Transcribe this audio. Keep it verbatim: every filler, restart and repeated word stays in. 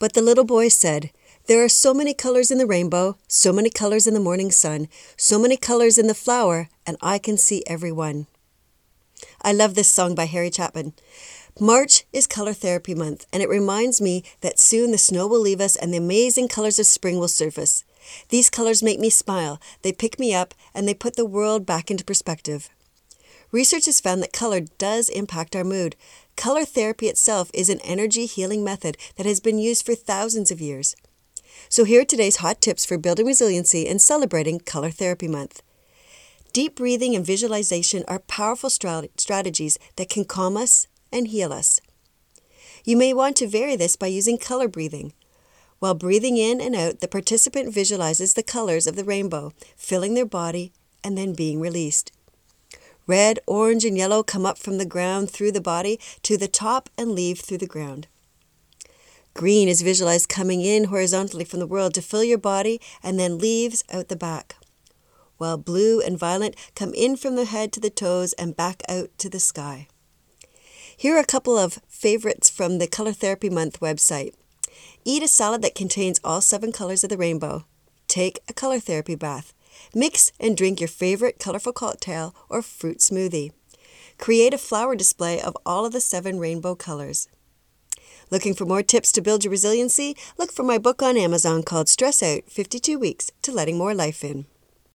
But the little boy said, "There are so many colors in the rainbow, so many colors in the morning sun, so many colors in the flower, and I can see every one." I love this song by Harry Chapin. March is Color Therapy Month, and it reminds me that soon the snow will leave us and the amazing colors of spring will surface. These colors make me smile, they pick me up, and they put the world back into perspective. Research has found that color does impact our mood. Color therapy itself is an energy healing method that has been used for thousands of years. So here are today's hot tips for building resiliency and celebrating Color Therapy Month. Deep breathing and visualization are powerful strategies that can calm us and heal us. You may want to vary this by using color breathing. While breathing in and out, the participant visualizes the colors of the rainbow, filling their body and then being released. Red, orange, and yellow come up from the ground through the body to the top and leave through the ground. Green is visualized coming in horizontally from the world to fill your body and then leaves out the back, while blue and violet come in from the head to the toes and back out to the sky. Here are a couple of favorites from the Color Therapy Month website. Eat a salad that contains all seven colors of the rainbow. Take a color therapy bath. Mix and drink your favorite colorful cocktail or fruit smoothie. Create a flower display of all of the seven rainbow colors. Looking for more tips to build your resiliency? Look for my book on Amazon called Stress Out, fifty-two Weeks to Letting More Life In.